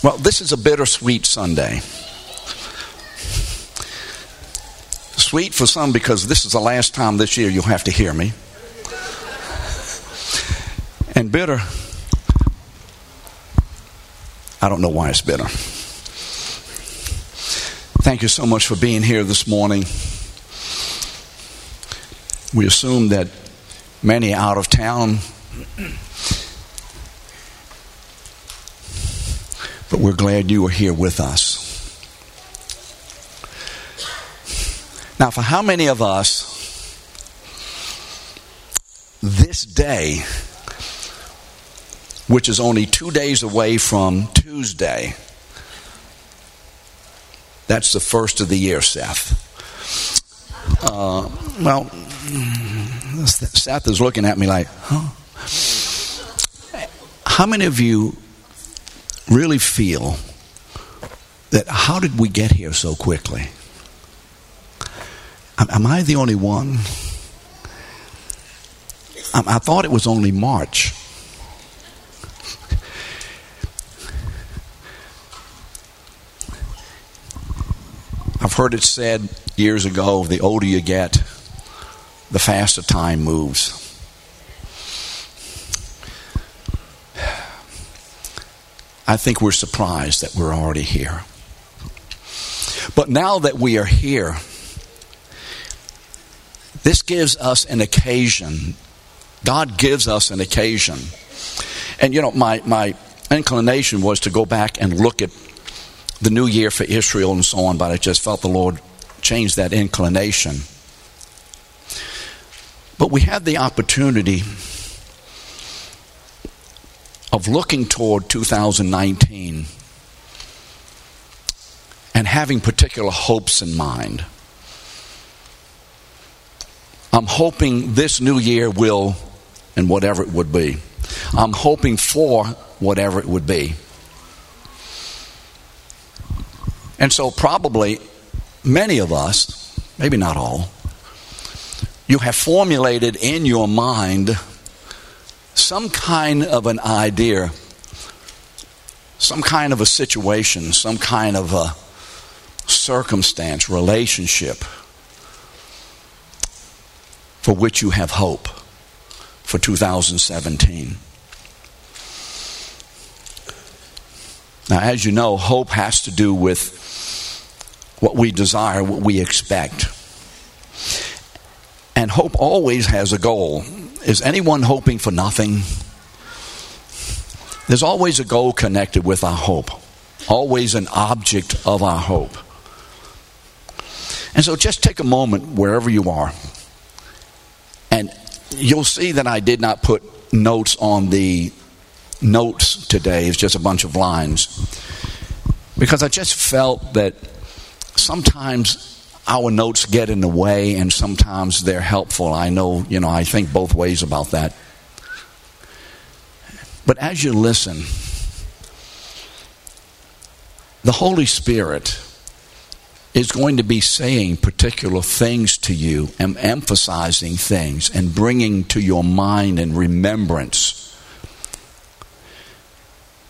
Well, this is a bittersweet Sunday. Sweet for some because this is the last time this year you'll have to hear me. And bitter, I don't know why it's bitter. Thank you so much for being here this morning. We assume that many are out of town, but we're glad you are here with us. Now, for how many of us, this day, which is only 2 days away from Tuesday, that's the first of the year, Seth. Well, Seth is looking at me like, huh? How many of you really feel that how did we get here so quickly? Am I the only one? I thought it was only March. I've heard it said years ago, the older you get, the faster time moves. I think we're surprised that we're already here. But now that we are here, this gives us an occasion. God gives us an occasion. And you know, my inclination was to go back and look at the new year for Israel and so on, but I just felt the Lord change that inclination. But we had the opportunity of looking toward 2019 and having particular hopes in mind. I'm hoping this new year will, and whatever it would be, I'm hoping for whatever it would be. And so probably many of us, maybe not all, you have formulated in your mind some kind of an idea, some kind of a situation, some kind of a circumstance, relationship for which you have hope for 2017. Now, as you know, hope has to do with what we desire, what we expect. And hope always has a goal. Is anyone hoping for nothing? There's always a goal connected with our hope, always an object of our hope. And so just take a moment wherever you are, and you'll see that I did not put notes on the notes today. It's just a bunch of lines, because I just felt that sometimes our notes get in the way, and sometimes they're helpful. I know, you know, I think both ways about that. But as you listen, the Holy Spirit is going to be saying particular things to you and emphasizing things and bringing to your mind and remembrance.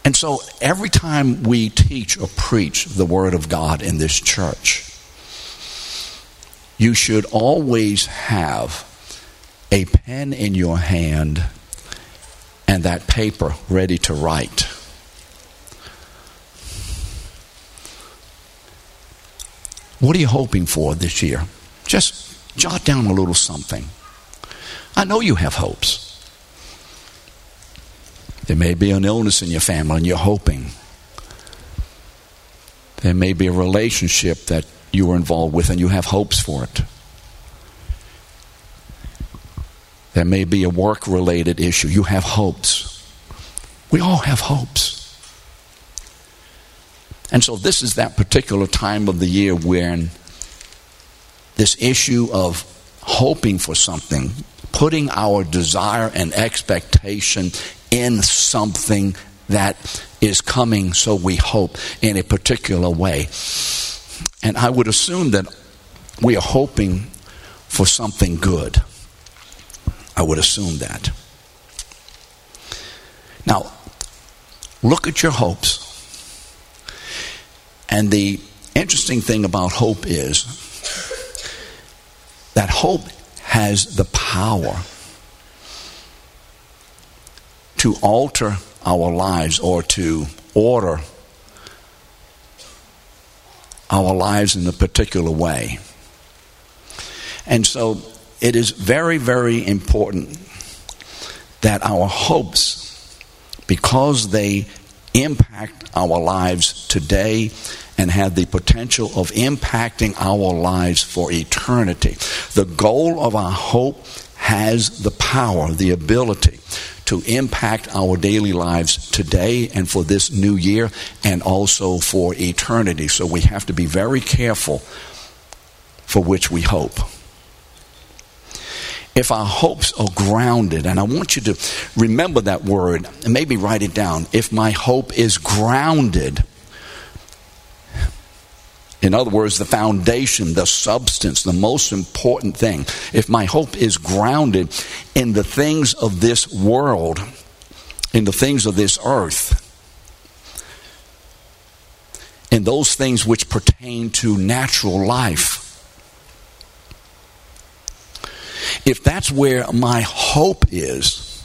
And so every time we teach or preach the Word of God in this church, you should always have a pen in your hand and that paper ready to write. What are you hoping for this year? Just jot down a little something. I know you have hopes. There may be an illness in your family and you're hoping. There may be a relationship that you were involved with and you have hopes for it. There may be a work-related issue. You have hopes. We all have hopes. And so this is that particular time of the year when this issue of hoping for something, putting our desire and expectation in something that is coming, so we hope, in a particular way. And I would assume that we are hoping for something good. I would assume that. Now, look at your hopes. And the interesting thing about hope is that hope has the power to alter our lives or to order our lives in a particular way. And so it is very, very important that our hopes, because they impact our lives today and have the potential of impacting our lives for eternity. The goal of our hope has the power, the ability to impact our daily lives today and for this new year and also for eternity. So we have to be very careful for which we hope. If our hopes are grounded, and I want you to remember that word and maybe write it down. If my hope is grounded, in other words, the foundation, the substance, the most important thing. If my hope is grounded in the things of this world, in the things of this earth, in those things which pertain to natural life, if that's where my hope is,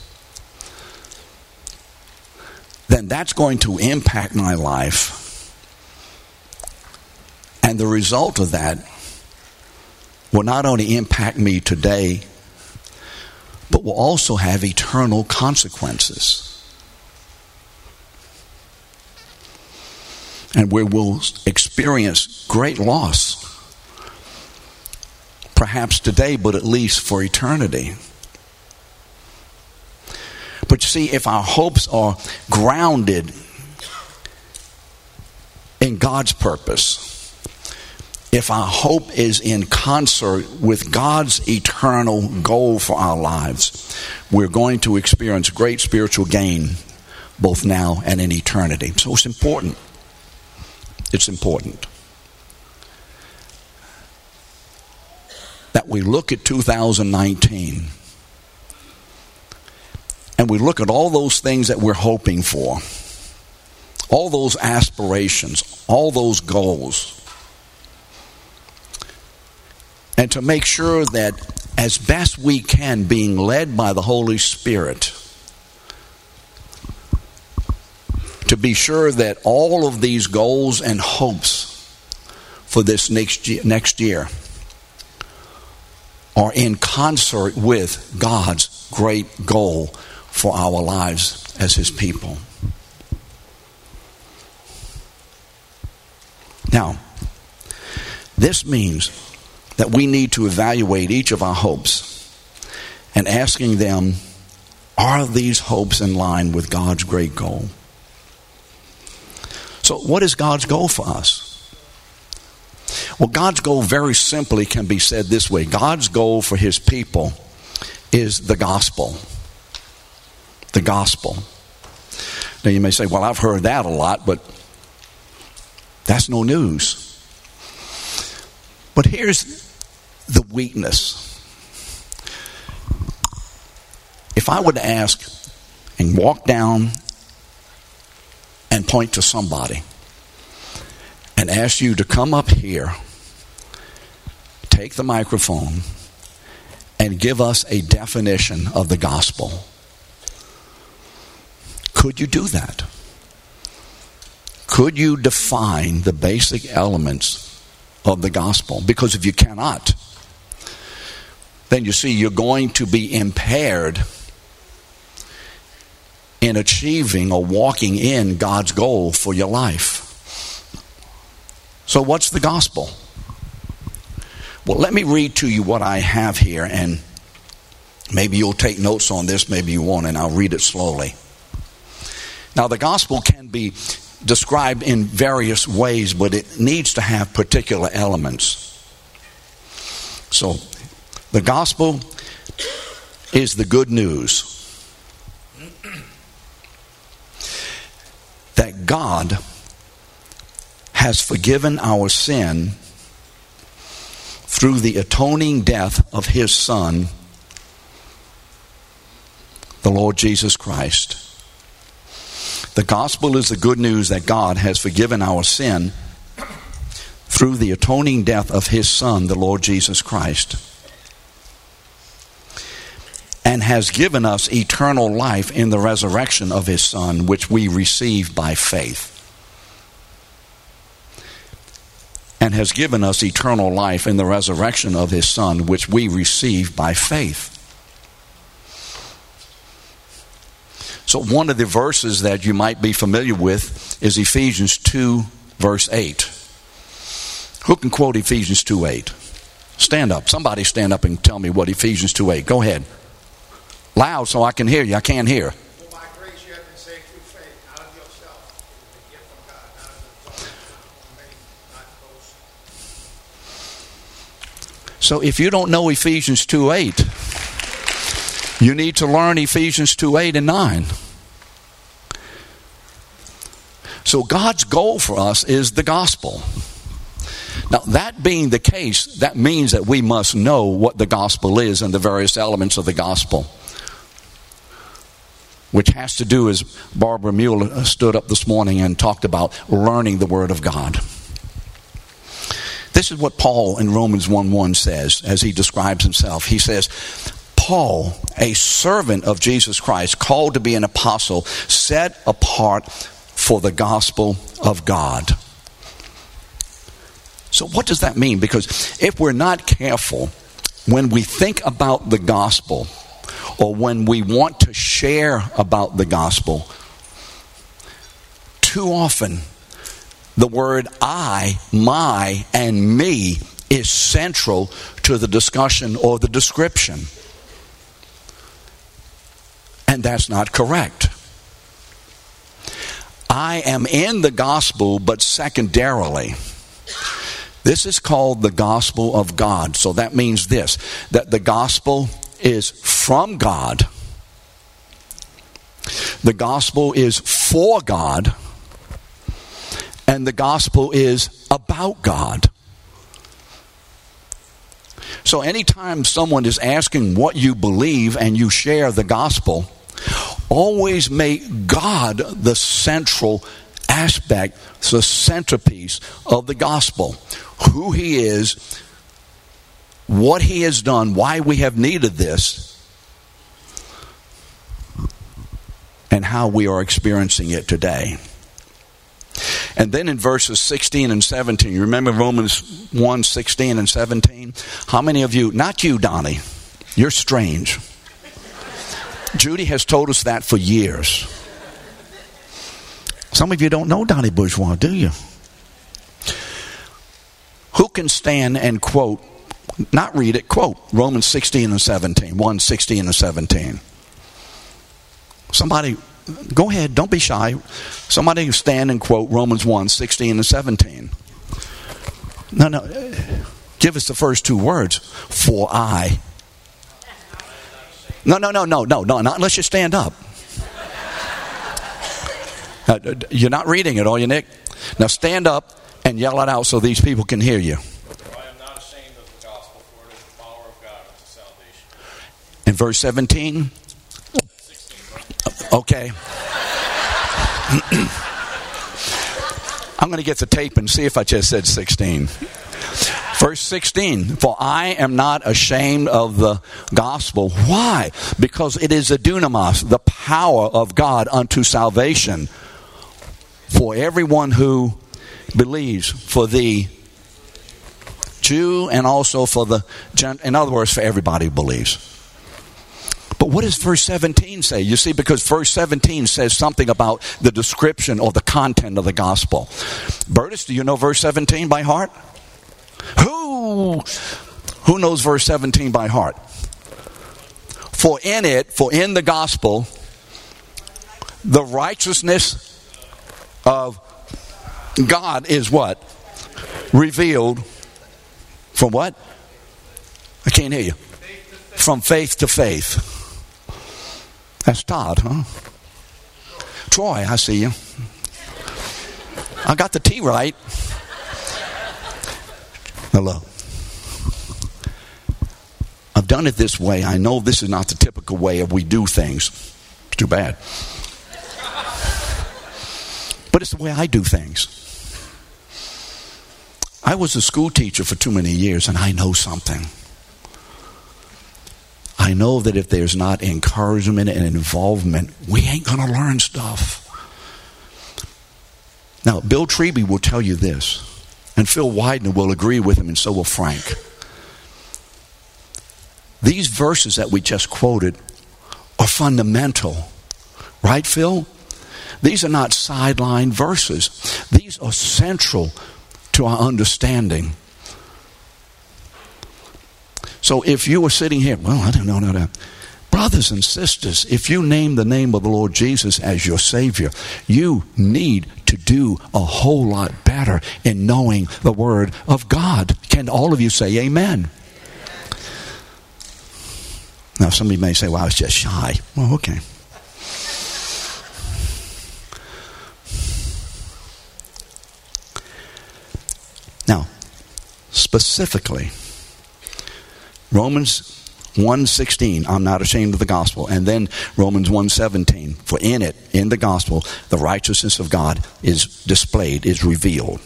then that's going to impact my life. And the result of that will not only impact me today, but will also have eternal consequences. And we will experience great loss. Perhaps today, but at least for eternity. But you see, if our hopes are grounded in God's purpose, if our hope is in concert with God's eternal goal for our lives, we're going to experience great spiritual gain both now and in eternity. So it's important. It's important that we look at 2019 and we look at all those things that we're hoping for, all those aspirations, all those goals, and to make sure that as best we can, being led by the Holy Spirit, to be sure that all of these goals and hopes for this next year are in concert with God's great goal for our lives as His people. Now, this means that we need to evaluate each of our hopes and asking them, are these hopes in line with God's great goal? So what is God's goal for us? Well, God's goal very simply can be said this way. God's goal for His people is the gospel. The gospel. Now you may say, well, I've heard that a lot, but that's no news. But here's the weakness. If I were to ask and walk down and point to somebody, and ask you to come up here, take the microphone, and give us a definition of the gospel. Could you do that? Could you define the basic elements of the gospel? Because if you cannot, then you see you're going to be impaired in achieving or walking in God's goal for your life. So what's the gospel? Well, let me read to you what I have here, and maybe you'll take notes on this, maybe you won't, and I'll read it slowly. Now, the gospel can be described in various ways, but it needs to have particular elements. So, the gospel is the good news that God has forgiven our sin through the atoning death of His Son, the Lord Jesus Christ. The gospel is the good news that God has forgiven our sin through the atoning death of his Son, the Lord Jesus Christ, and has given us eternal life in the resurrection of his Son, which we receive by faith. And has given us eternal life in the resurrection of his Son, which we receive by faith. So one of the verses that you might be familiar with is Ephesians 2, verse 8. Who can quote Ephesians 2:8? Stand up. Somebody stand up and tell me what Ephesians 2:8. Go ahead. Loud so I can hear you. I can't hear. For by grace you have been saved through faith, not of yourself. It is a gift from God, not of yourself. Not boast. So if you don't know Ephesians 2:8, you need to learn Ephesians 2:8 and 9. So God's goal for us is the gospel. Now, that being the case, that means that we must know what the gospel is and the various elements of the gospel, which has to do, as Barbara Mueller stood up this morning and talked about, learning the Word of God. This is what Paul in Romans 1:1 says as he describes himself. He says, Paul, a servant of Jesus Christ, called to be an apostle, set apart for the gospel of God. So what does that mean? Because if we're not careful, when we think about the gospel, or when we want to share about the gospel, too often the word I, my, and me is central to the discussion or the description. And that's not correct. I am in the gospel, but secondarily. This is called the gospel of God. So that means this, that the gospel is from God. The gospel is for God. And the gospel is about God. So anytime someone is asking what you believe and you share the gospel, always make God the central aspect, the centerpiece of the gospel. Who he is, what he has done, why we have needed this, and how we are experiencing it today. And then in verses 16 and 17, you remember Romans 1:16 and 17? How many of you, not you, Donnie, you're strange. Judy has told us that for years. Some of you don't know Donnie Bourgeois, do you? Who can stand and quote, not read it, quote, Romans 16 and 17, 1:16 and 17. Somebody, go ahead, don't be shy. Somebody stand and quote Romans 1:16 and 17. No, give us the first two words, for I. No, not unless you stand up. You're not reading it, are you, Nick? Now stand up and yell it out so these people can hear you. For I am not ashamed of the gospel, for it is the power of God unto salvation. In verse 17? 16. Okay. I'm going to get the tape and see if I just said 16. Verse 16, for I am not ashamed of the gospel. Why? Because it is the dunamis, the power of God unto salvation. For everyone who believes, for the Jew and also for the Gentile. In other words, for everybody who believes. But what does verse 17 say? You see, because verse 17 says something about the description or the content of the gospel. Bertus, do you know verse 17 by heart? Who knows verse 17 by heart? For in the gospel, the righteousness of God is what? Revealed from what? I can't hear you. From faith to faith. That's Todd, huh? Troy, I see you. I got the T right. Hello. I've done it this way. I know this is not the typical way of we do things. It's too bad. But it's the way I do things. I was a school teacher for too many years, and I know something. I know that if there's not encouragement and involvement, we ain't going to learn stuff. Now, Bill Treby will tell you this, and Phil Widener will agree with him, and so will Frank. These verses that we just quoted are fundamental. Right, Phil? These are not sideline verses. These are central to our understanding. So if you were sitting here, well, I don't know that. Brothers and sisters, if you name the name of the Lord Jesus as your Savior, you need to do a whole lot better in knowing the Word of God. Can all of you say amen? Now, somebody may say, well, I was just shy. Well, okay. Now, specifically, Romans 1:16, I'm not ashamed of the gospel. And then Romans 1:17, for in it, in the gospel, the righteousness of God is displayed, is revealed.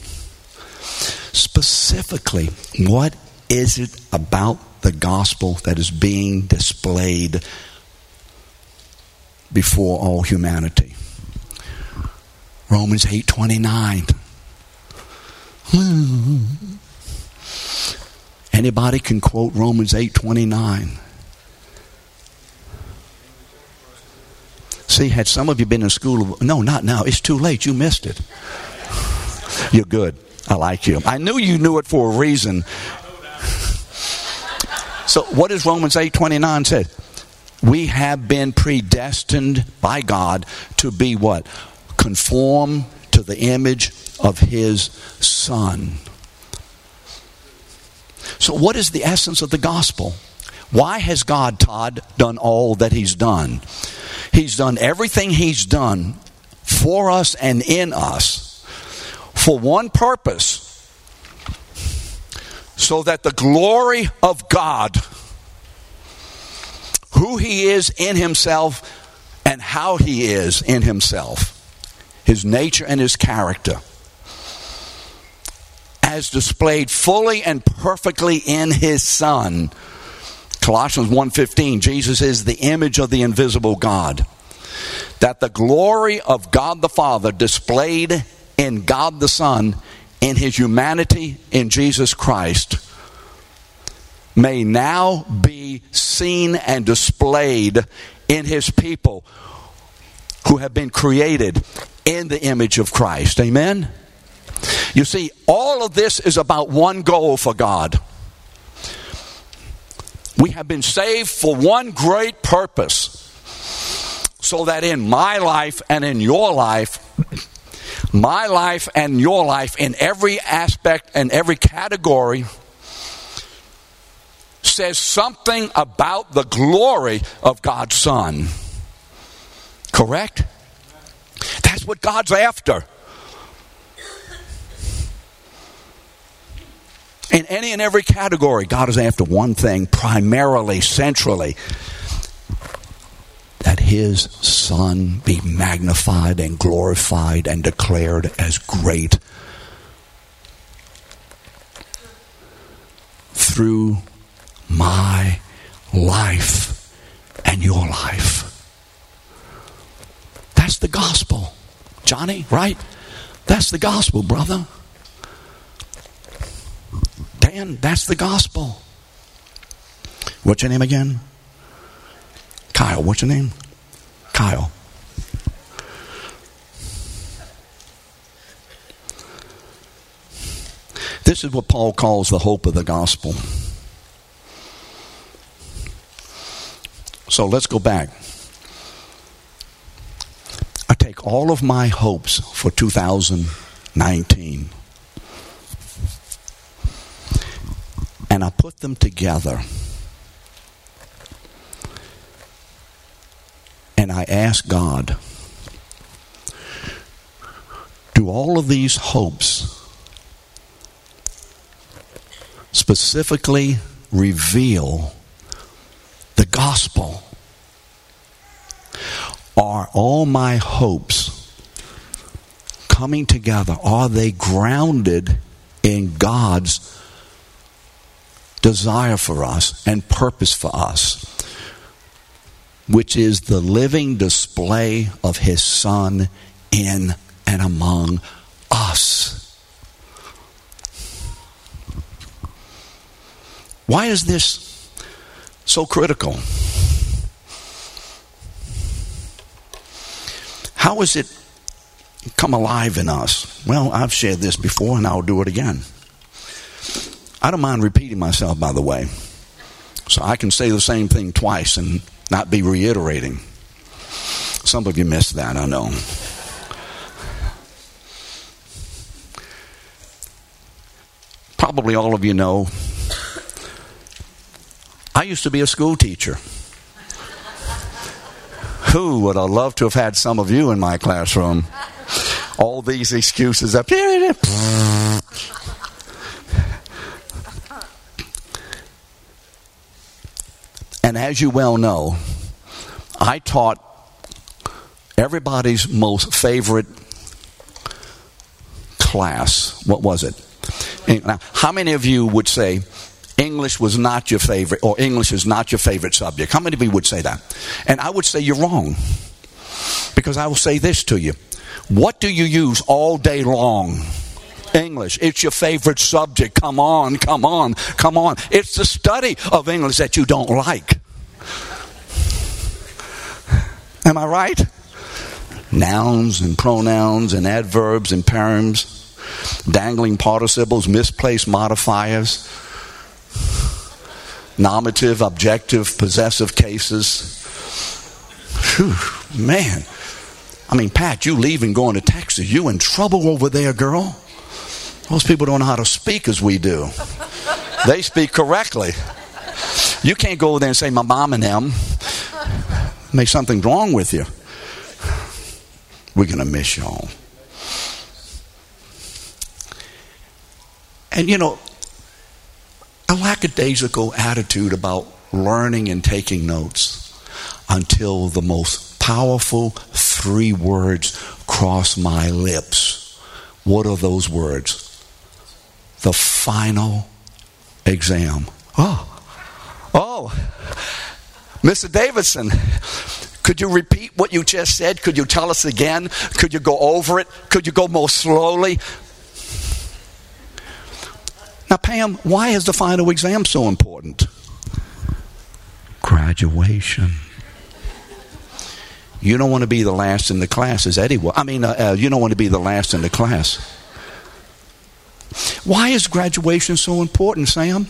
Specifically, what is it about the gospel that is being displayed before all humanity? Romans 8:29. Anybody can quote Romans 8:29. See, had some of you been in school, no, not now. It's too late. You missed it. You're good. I like you. I knew you knew it for a reason. So what does Romans 8:29 say? We have been predestined by God to be what? Conformed to the image of His Son. So what is the essence of the gospel? Why has God, Todd, done all that He's done? He's done everything He's done for us and in us for one purpose, so that the glory of God, who He is in Himself and how He is in Himself, His nature and His character, as displayed fully and perfectly in His Son. Colossians 1:15, Jesus is the image of the invisible God. That the glory of God the Father displayed in God the Son, in His humanity, in Jesus Christ, may now be seen and displayed in His people who have been created in the image of Christ. Amen? You see, all of this is about one goal for God. We have been saved for one great purpose, so that in my life and in your life, my life and your life, in every aspect and every category, says something about the glory of God's Son. Correct? That's what God's after. In any and every category, God is after one thing, primarily, centrally. That His Son be magnified and glorified and declared as great through my life and your life. That's the gospel, Johnny, right? That's the gospel, brother. Dan, that's the gospel. What's your name again? Kyle, what's your name? Kyle. This is what Paul calls the hope of the gospel. So let's go back. I take all of my hopes for 2019. And I put them together. And I ask God, do all of these hopes specifically reveal the gospel? Are all my hopes coming together? Are they grounded in God's desire for us and purpose for us, which is the living display of his Son in and among us. Why is this so critical? How has it come alive in us? Well, I've shared this before and I'll do it again. I don't mind repeating myself, by the way. So I can say the same thing twice and not be reiterating. Some of you missed that, I know. Probably all of you know, I used to be a school teacher. Who would I love to have had some of you in my classroom? All these excuses up here. And as you well know, I taught everybody's most favorite class. What was it? Now, how many of you would say English was not your favorite, or English is not your favorite subject? How many of you would say that? And I would say you're wrong, because I will say this to you. What do you use all day long? English. It's your favorite subject. Come on, come on, come on. It's the study of English that you don't like. Am I right? Nouns and pronouns and adverbs and params, dangling participles, misplaced modifiers, nominative, objective, possessive cases. Whew, man. I mean, Pat, you leaving, going to Texas. You in trouble over there, girl. Most people don't know how to speak as we do. They speak correctly. You can't go over there and say, my mom and them. Make something wrong with you. We're going to miss y'all. And, you know, a lackadaisical attitude about learning and taking notes until the most powerful three words cross my lips. What are those words? The final exam. Oh, Mr. Davidson, could you repeat what you just said? Could you tell us again? Could you go over it? Could you go more slowly? Now, Pam, why is the final exam so important? Graduation. You don't want to be the last in the class, as Eddie was. You don't want to be the last in the class. Why is graduation so important, Sam?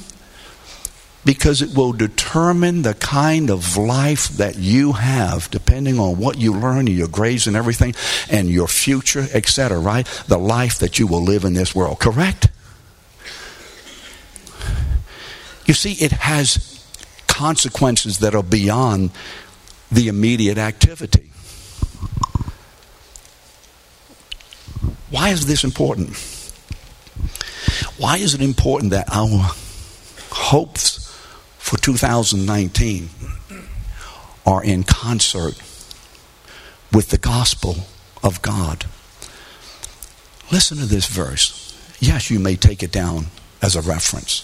Because it will determine the kind of life that you have, depending on what you learn, your grades and everything, and your future, etc., right? The life that you will live in this world, correct? You see, it has consequences that are beyond the immediate activity. Why is this important? Why is it important that our hopes for 2019 are in concert with the gospel of God? Listen to this verse. Yes, you may take it down as a reference.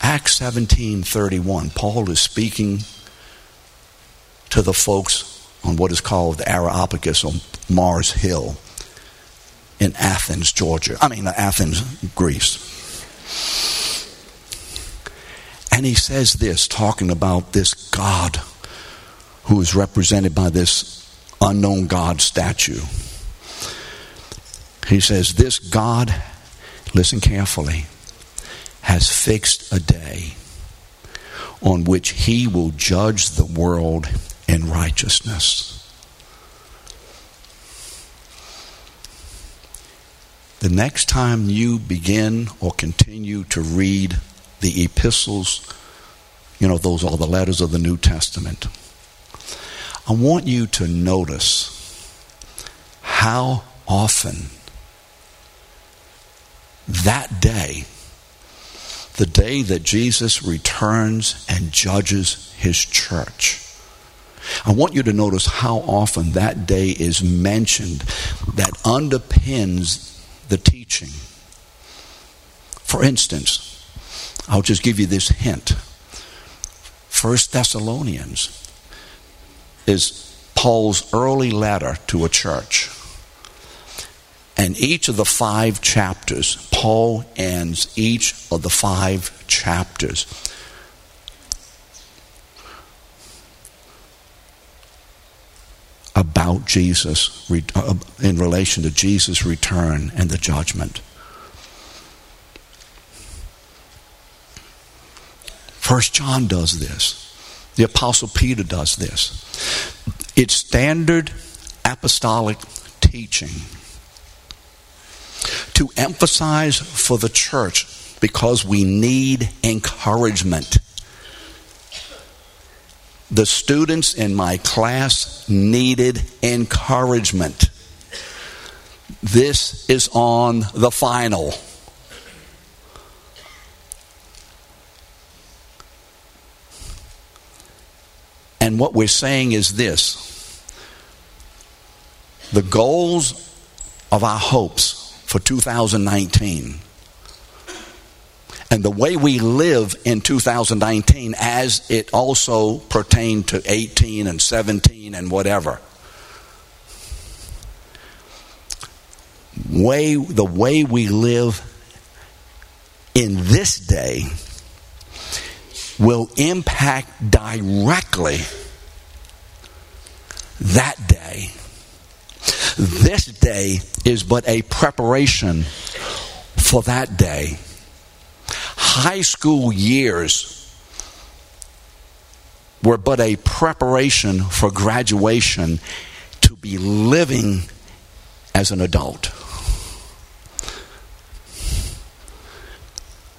Acts 17:31, Paul is speaking to the folks on what is called the Areopagus, on Mars Hill in Athens, Georgia. Athens, Greece. And he says this, talking about this God who is represented by this unknown God statue. He says, this God, listen carefully, has fixed a day on which he will judge the world in righteousness. The next time you begin or continue to read the epistles, you know, those are the letters of the New Testament, I want you to notice how often that day, the day that Jesus returns and judges his church, I want you to notice how often that day is mentioned that underpins the teaching For instance, I'll just give you this hint. First Thessalonians is Paul's early letter to a church. And each of the 5 chapters, Paul ends each of the 5 chapters about Jesus, in relation to Jesus' return and the judgment. First John does this. The Apostle Peter does this. It's standard apostolic teaching to emphasize for the church, because we need encouragement. The students in my class needed encouragement. This is on the final. And what we're saying is this: the goals of our hopes for 2019 and the way we live in 2019, as it also pertained to 18 and 17 and whatever, the way we live in this day will impact directly that day. This day is but a preparation for that day. High school years were but a preparation for graduation to be living as an adult.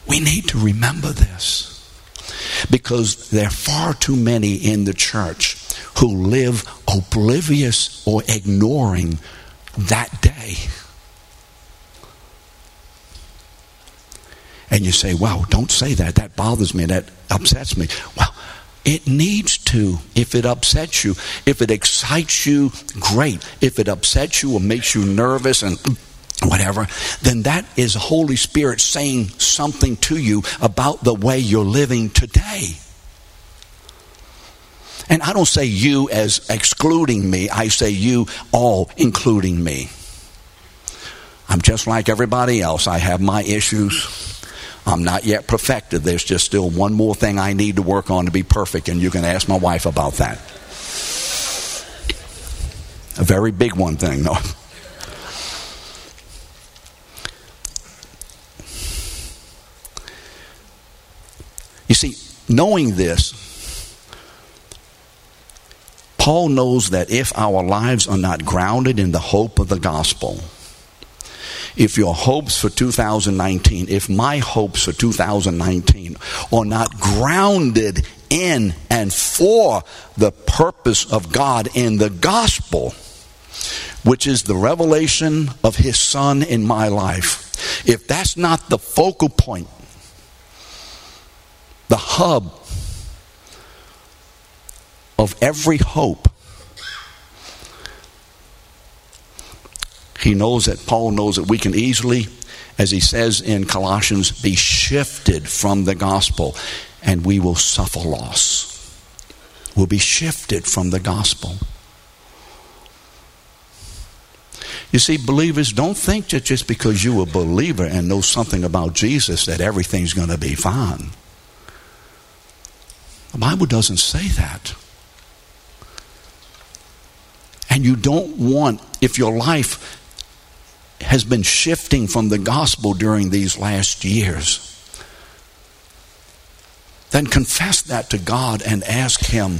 We need to remember this, because there are far too many in the church who live oblivious or ignoring that day. And you say, wow, don't say that. That bothers me. That upsets me. Well, it needs to. If it upsets you, if it excites you, great. If it upsets you or makes you nervous and whatever, then that is the Holy Spirit saying something to you about the way you're living today. And I don't say you as excluding me. I say you all, including me. I'm just like everybody else. I have my issues. I'm not yet perfected. There's just still one more thing I need to work on to be perfect, and you can ask my wife about that. A very big one thing, though. You see, knowing this, Paul knows that if our lives are not grounded in the hope of the gospel, if your hopes for 2019, if my hopes for 2019 are not grounded in and for the purpose of God in the gospel, which is the revelation of his Son in my life, if that's not the focal point, the hub of every hope, he knows that, Paul knows that we can easily, as he says in Colossians, be shifted from the gospel, and we will suffer loss. We'll be shifted from the gospel. You see, believers, don't think that just because you're a believer and know something about Jesus that everything's going to be fine. The Bible doesn't say that. And you don't want, if your life has been shifting from the gospel during these last years, then confess that to God and ask him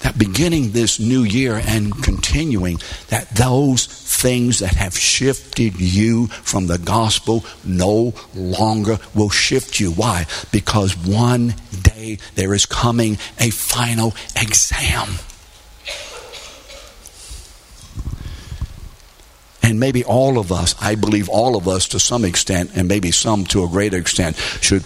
that beginning this new year and continuing, that those things that have shifted you from the gospel no longer will shift you. Why? Because one day there is coming a final exam. And maybe all of us, I believe all of us to some extent, and maybe some to a greater extent, should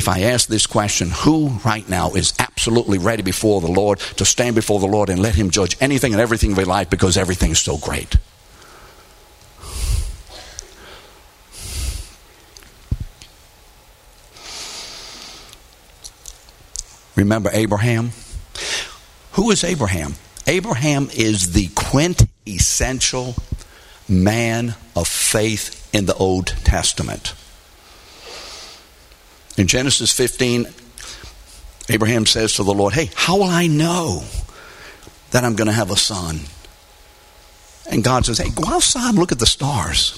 if I ask this question, who right now is absolutely ready before the Lord to stand before the Lord and let him judge anything and everything of their life because everything is so great? Remember Abraham? Who is Abraham? Abraham is the quintessential man of faith in the Old Testament. In Genesis 15, Abraham says to the Lord, hey, how will I know that I'm going to have a son? And God says, hey, go outside and look at the stars.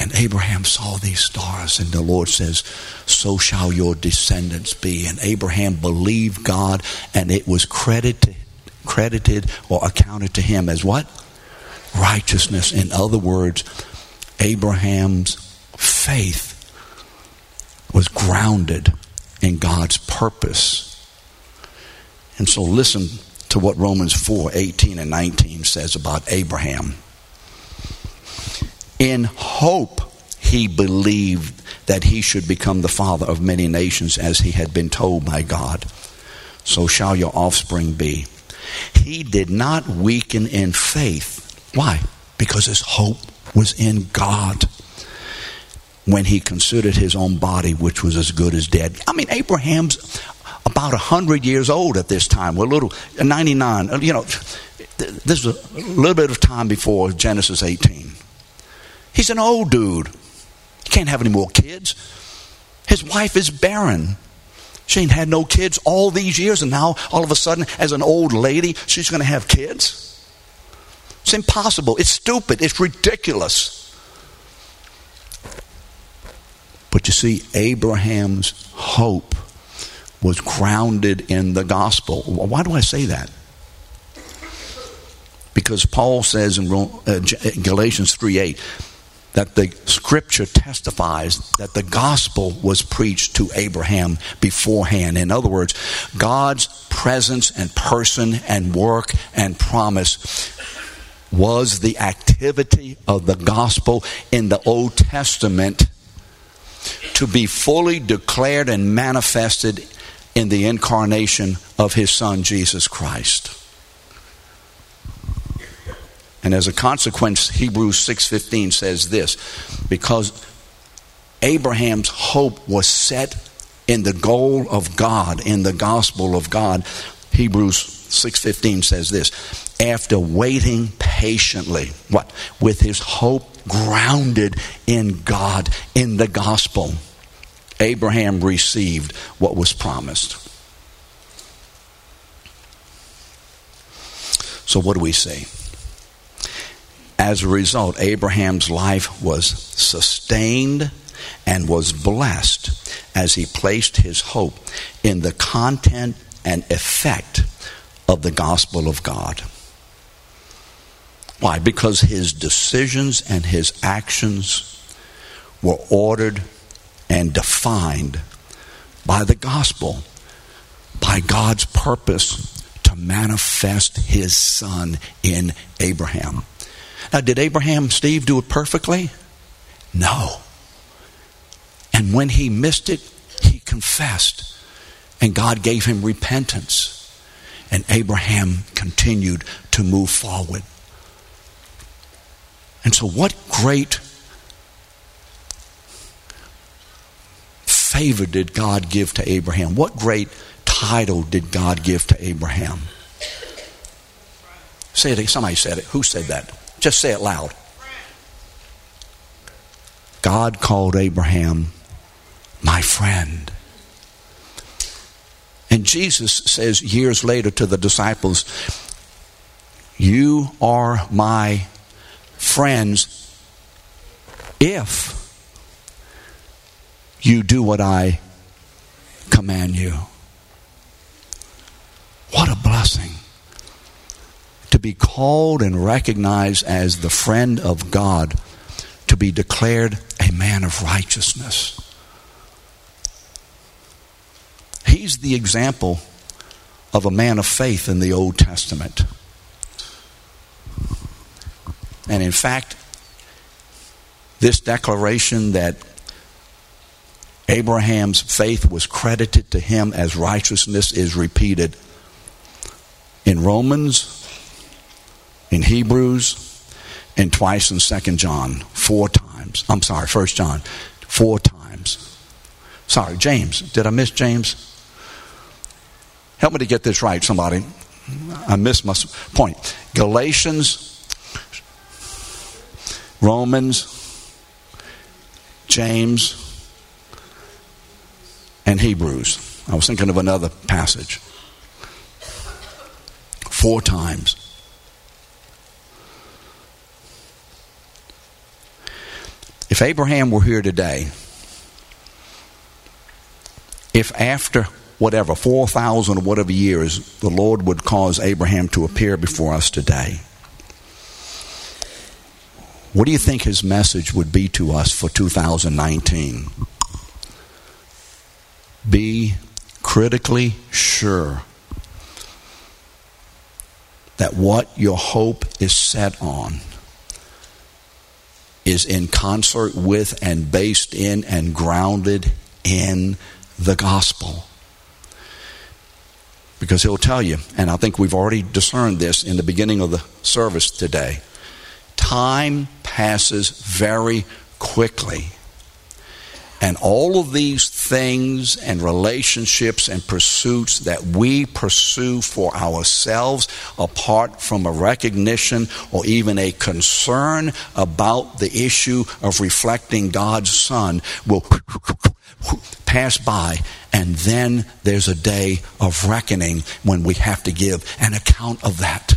And Abraham saw these stars, and the Lord says, so shall your descendants be. And Abraham believed God, and it was credited or accounted to him as what? Righteousness. In other words, Abraham's faith was grounded in God's purpose. And so listen to what Romans 4:18 and 19 says about Abraham. In hope he believed that he should become the father of many nations, as he had been told by God, so shall your offspring be. He did not weaken in faith. Why? Because his hope was in God when he considered his own body, which was as good as dead. I mean, Abraham's about 100 years old at this time. We're a little, 99, you know, this is a little bit of time before Genesis 18. He's an old dude. He can't have any more kids. His wife is barren. She ain't had no kids all these years, and now all of a sudden, as an old lady, she's going to have kids? It's impossible. It's stupid. It's ridiculous. But you see, Abraham's hope was grounded in the gospel. Why do I say that? Because Paul says in Galatians 3:8, that the scripture testifies that the gospel was preached to Abraham beforehand. In other words, God's presence and person and work and promise was the activity of the gospel in the Old Testament to be fully declared and manifested in the incarnation of his son, Jesus Christ. And as a consequence, Hebrews 6:15 says this, because Abraham's hope was set in the goal of God, in the gospel of God, Hebrews 6:15 says this, after waiting patiently, what? With his hope grounded in God, in the gospel, Abraham received what was promised. So what do we say? As a result, Abraham's life was sustained and was blessed as he placed his hope in the content and effect of the gospel of God. Why? Because his decisions and his actions were ordered and defined by the gospel, by God's purpose to manifest his son in Abraham. Now, did Abraham, Steve, do it perfectly? No. And when he missed it, he confessed. And God gave him repentance. And Abraham continued to move forward. And so what great favor did God give to Abraham? What great title did God give to Abraham? Say it. Somebody said it. Who said that? Just say it loud. God called Abraham my friend. And Jesus says years later to the disciples, you are my friends if you do what I command you. What a blessing. To be called and recognized as the friend of God, to be declared a man of righteousness. He's the example of a man of faith in the Old Testament. And in fact, this declaration that Abraham's faith was credited to him as righteousness is repeated in Romans, in Hebrews, and twice in First John, 4 times. Sorry, James. Did I miss James? Help me to get this right, somebody. I missed my point. Galatians, Romans, James, and Hebrews. I was thinking of another passage. 4 times. If Abraham were here today, if after whatever, 4,000 or whatever years, the Lord would cause Abraham to appear before us today, what do you think his message would be to us for 2019? Be critically sure that what your hope is set on is in concert with and based in and grounded in the gospel. Because he'll tell you, and I think we've already discerned this in the beginning of the service today, time passes very quickly. And all of these things and relationships and pursuits that we pursue for ourselves, apart from a recognition or even a concern about the issue of reflecting God's Son, will pass by. And then there's a day of reckoning when we have to give an account of that.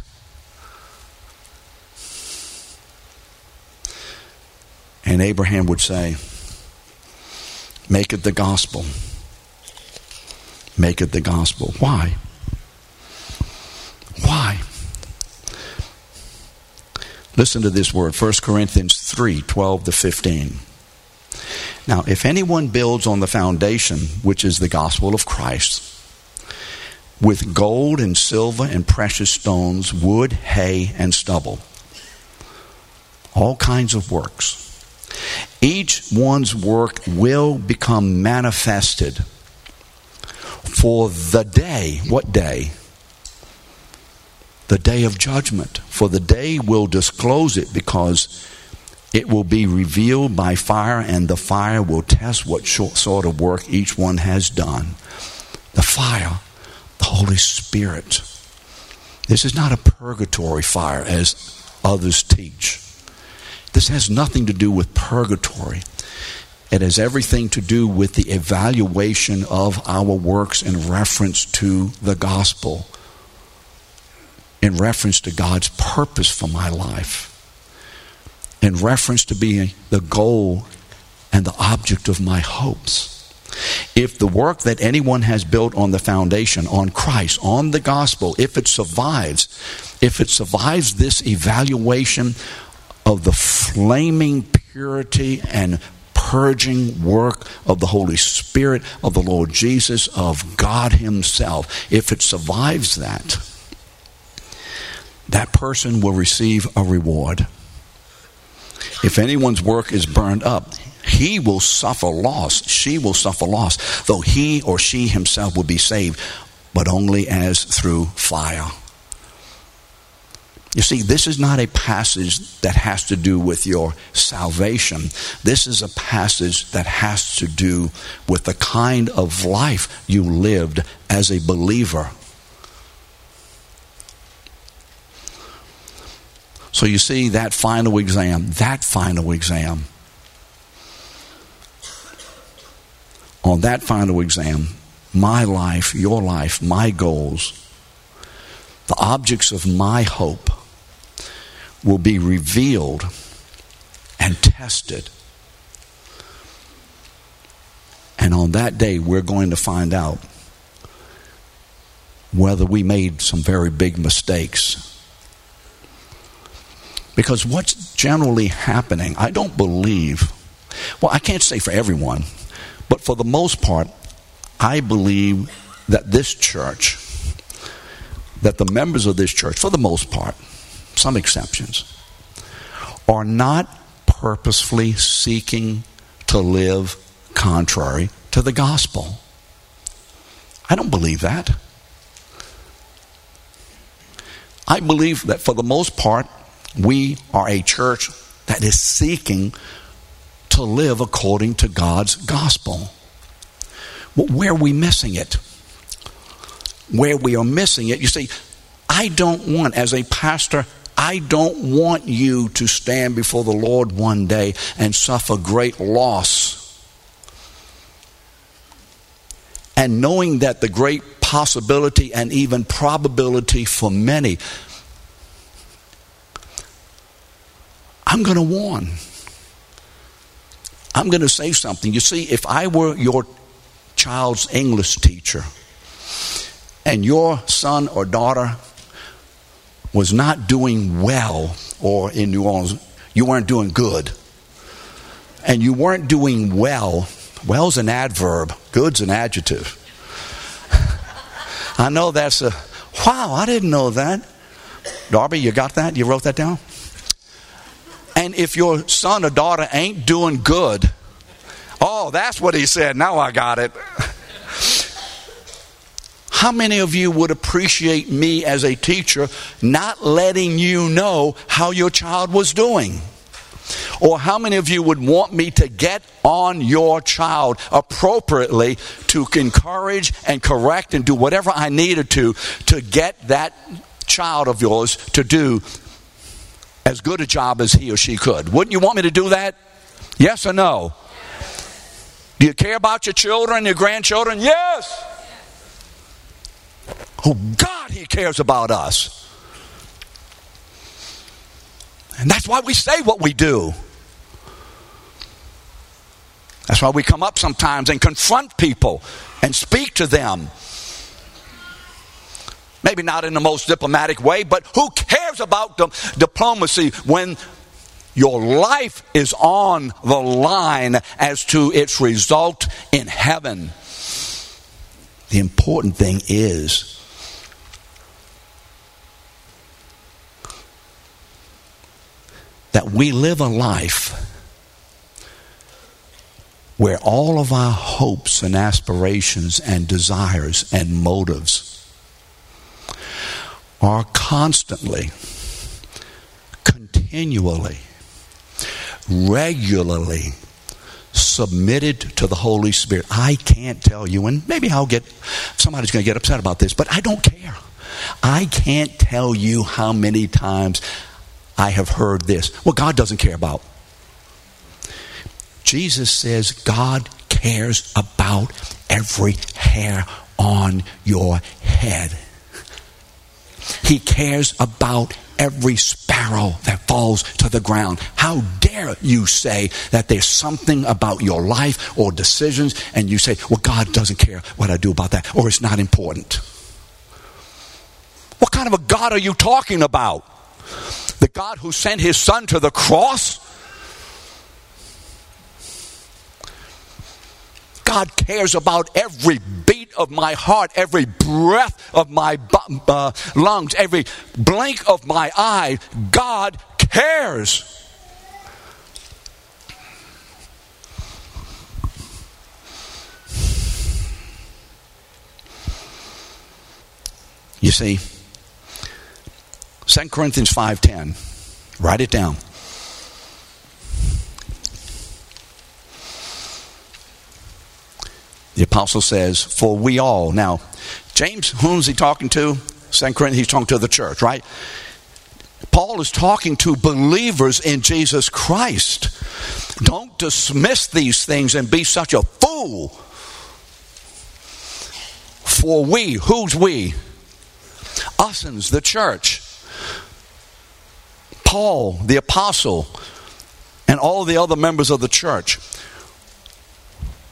And Abraham would say, make it the gospel. Make it the gospel. Why? Why? Listen to this word, 1 Corinthians 3:12-15. Now, if anyone builds on the foundation, which is the gospel of Christ, with gold and silver and precious stones, wood, hay, and stubble, all kinds of works, each one's work will become manifested, for the day, what day? The day of judgment. For the day will disclose it, because it will be revealed by fire, and the fire will test what sort of work each one has done. The fire, the Holy Spirit. This is not a purgatory fire as others teach. This has nothing to do with purgatory. It has everything to do with the evaluation of our works in reference to the gospel, in reference to God's purpose for my life, in reference to being the goal and the object of my hopes. If the work that anyone has built on the foundation, on Christ, on the gospel, if it survives this evaluation of the flaming purity and purging work of the Holy Spirit, of the Lord Jesus, of God Himself, if it survives that, that person will receive a reward. If anyone's work is burned up, he will suffer loss, she will suffer loss, though he or she himself will be saved, but only as through fire. You see, this is not a passage that has to do with your salvation. This is a passage that has to do with the kind of life you lived as a believer. So you see, that final exam, on that final exam, my life, your life, my goals, the objects of my hope, will be revealed and tested. And on that day, we're going to find out whether we made some very big mistakes. Because what's generally happening, I don't believe, well, I can't say for everyone, but for the most part, I believe that this church, that the members of this church, for the most part, some exceptions, are not purposefully seeking to live contrary to the gospel. I don't believe that. I believe that for the most part, we are a church that is seeking to live according to God's gospel. Well, where are we missing it? Where we are missing it, you see, I don't want, as a pastor, I don't want you to stand before the Lord one day and suffer great loss. And knowing that the great possibility and even probability for many, I'm going to warn. I'm going to say something. You see, if I were your child's English teacher, and your son or daughter was not doing well, or in New Orleans, you weren't doing good. And you weren't doing well. Well's an adverb. Good's an adjective. I know that's a, wow, I didn't know that. Darby, you got that? You wrote that down? And if your son or daughter ain't doing good, oh, that's what he said. Now I got it. How many of you would appreciate me as a teacher not letting you know how your child was doing? Or how many of you would want me to get on your child appropriately to encourage and correct and do whatever I needed to get that child of yours to do as good a job as he or she could? Wouldn't you want me to do that? Yes or no? Do you care about your children, your grandchildren? Yes! Oh, God, he cares about us. And that's why we say what we do. That's why we come up sometimes and confront people and speak to them. Maybe not in the most diplomatic way, but who cares about diplomacy when your life is on the line as to its result in heaven? The important thing is that we live a life where all of our hopes and aspirations and desires and motives are constantly, continually, regularly submitted to the Holy Spirit. I can't tell you, and maybe somebody's going to get upset about this, but I don't care. I can't tell you how many times I have heard this. Well, God doesn't care about. Jesus says God cares about every hair on your head. He cares about every sparrow that falls to the ground. How dare you say that there's something about your life or decisions and you say, well, God doesn't care what I do about that, or it's not important. What kind of a God are you talking about? The God who sent his son to the cross? God cares about every beat of my heart, every breath of my lungs, every blink of my eye. God cares. You see, 2 Corinthians 5:10. Write it down. The apostle says, for we all. Now, James, whom's he talking to? 2 Corinthians, he's talking to the church, right? Paul is talking to believers in Jesus Christ. Don't dismiss these things and be such a fool. For we, who's we? Usins, the church. Paul, the apostle, and all the other members of the church.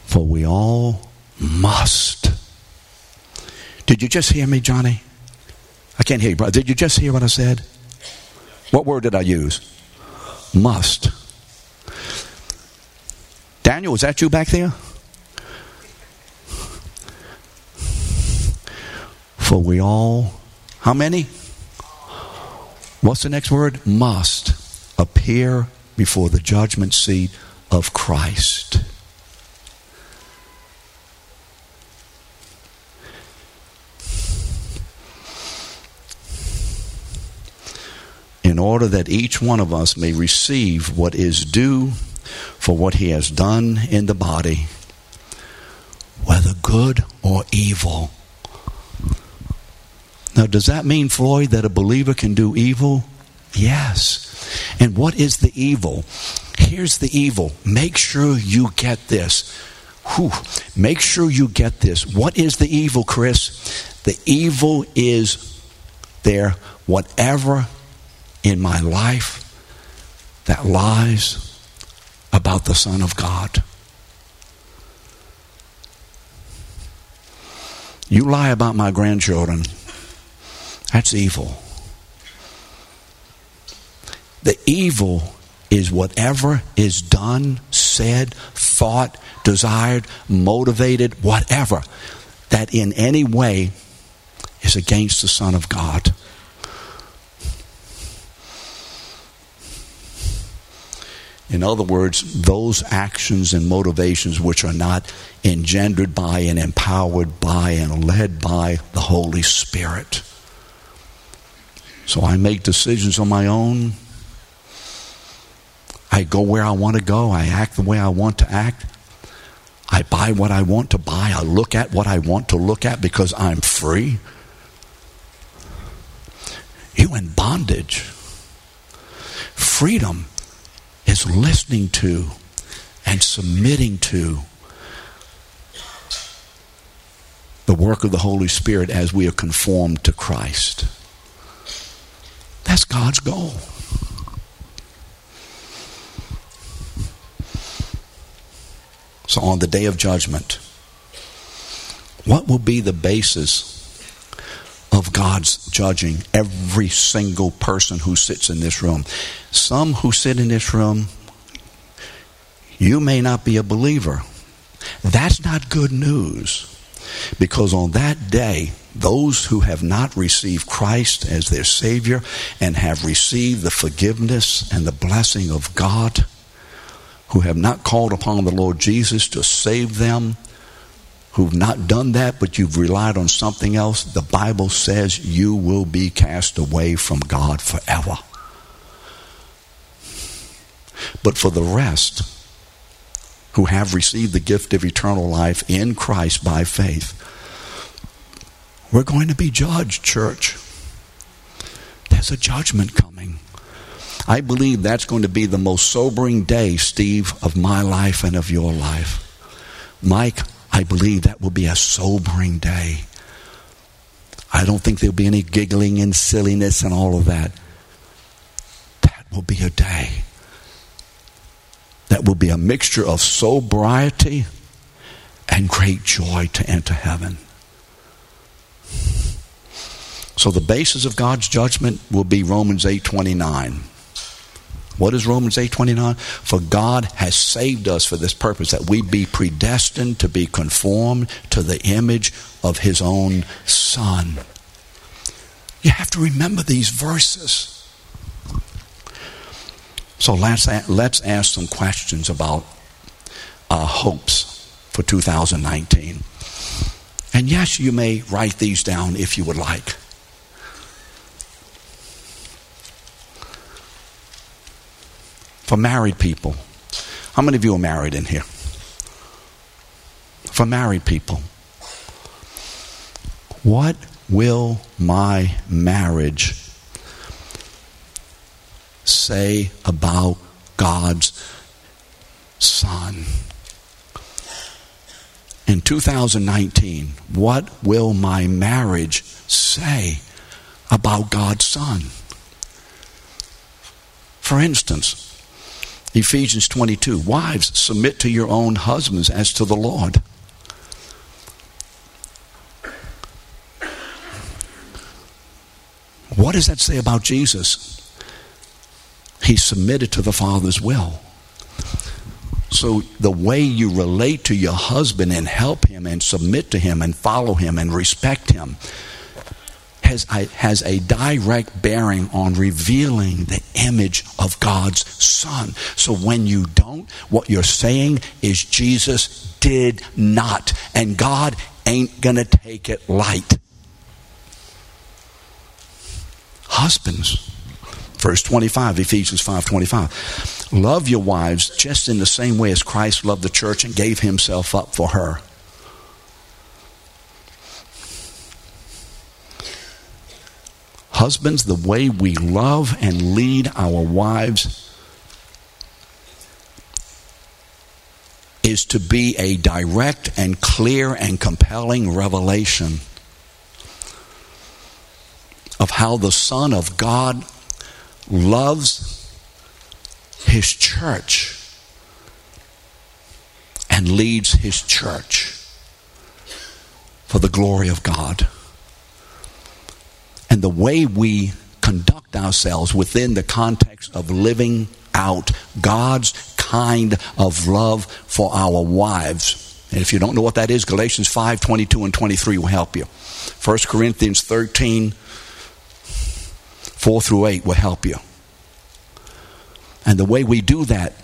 For we all must. Did you just hear me, Johnny? I can't hear you, brother. Did you just hear what I said? What word did I use? Must. Daniel, was that you back there? For we all, how many? What's the next word? Must appear before the judgment seat of Christ. in order that each one of us may receive what is due for what he has done in the body, whether good or evil. Now, does that mean, Floyd, that a believer can do evil? Yes. And what is the evil? Here's the evil. Make sure you get this. Make sure you get this. What is the evil, Chris? The evil is there, whatever in my life that lies about the Son of God. You lie about my grandchildren. That's evil. The evil is whatever is done, said, thought, desired, motivated, whatever, that in any way is against the Son of God. In other words, those actions and motivations which are not engendered by and empowered by and led by the Holy Spirit. So I make decisions on my own. I go where I want to go. I act the way I want to act. I buy what I want to buy. I look at what I want to look at because I'm free. You're in bondage. Freedom is listening to and submitting to the work of the Holy Spirit as we are conformed to Christ. That's God's goal. So on the day of judgment, what will be the basis of God's judging every single person who sits in this room? Some who sit in this room, you may not be a believer. That's not good news, because on that day, those who have not received Christ as their Savior and have received the forgiveness and the blessing of God, who have not called upon the Lord Jesus to save them, who've not done that, but you've relied on something else, the Bible says you will be cast away from God forever. But for the rest, who have received the gift of eternal life in Christ by faith, we're going to be judged, church. There's a judgment coming. I believe that's going to be the most sobering day, Steve, of my life and of your life. Mike, I believe that will be a sobering day. I don't think there'll be any giggling and silliness and all of that. That will be a day. That will be a mixture of sobriety and great joy to enter heaven. So the basis of God's judgment will be Romans 8:29. What is Romans 8:29? For God has saved us for this purpose, that we be predestined to be conformed to the image of his own Son. You have to remember these verses. So let's ask some questions about our hopes for 2019. And yes, you may write these down if you would like. For married people, how many of you are married in here? For married people, what will my marriage say about God's Son? In 2019, what will my marriage say about God's Son? For instance, Ephesians 22, wives, submit to your own husbands as to the Lord. What does that say about Jesus? He submitted to the Father's will. So the way you relate to your husband and help him and submit to him and follow him and respect him has a direct bearing on revealing the image of God's Son. So when you don't, what you're saying is Jesus did not, and God ain't going to take it light. Husbands, Verse 25, Ephesians 5:25. Love your wives just in the same way as Christ loved the church and gave himself up for her. Husbands, the way we love and lead our wives is to be a direct and clear and compelling revelation of how the Son of God loves his church and leads his church for the glory of God. And the way we conduct ourselves within the context of living out God's kind of love for our wives. And if you don't know what that is, Galatians 5:22 and 23 will help you. 1 Corinthians 13:4-8 will help you. And the way we do that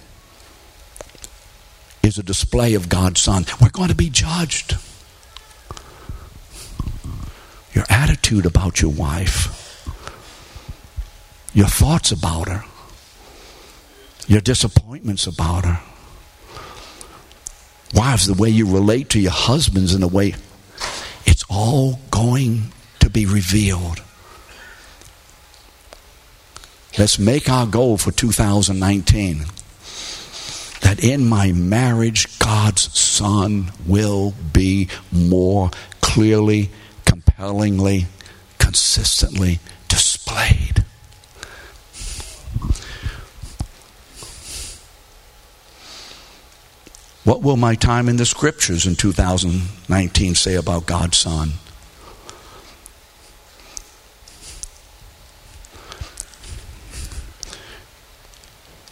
is a display of God's Son. We're going to be judged. Your attitude about your wife, your thoughts about her, your disappointments about her. Wives, the way you relate to your husbands in a way, it's all going to be revealed. Let's make our goal for 2019 that in my marriage, God's Son will be more clearly, compellingly, consistently displayed. What will my time in the scriptures in 2019 say about God's Son?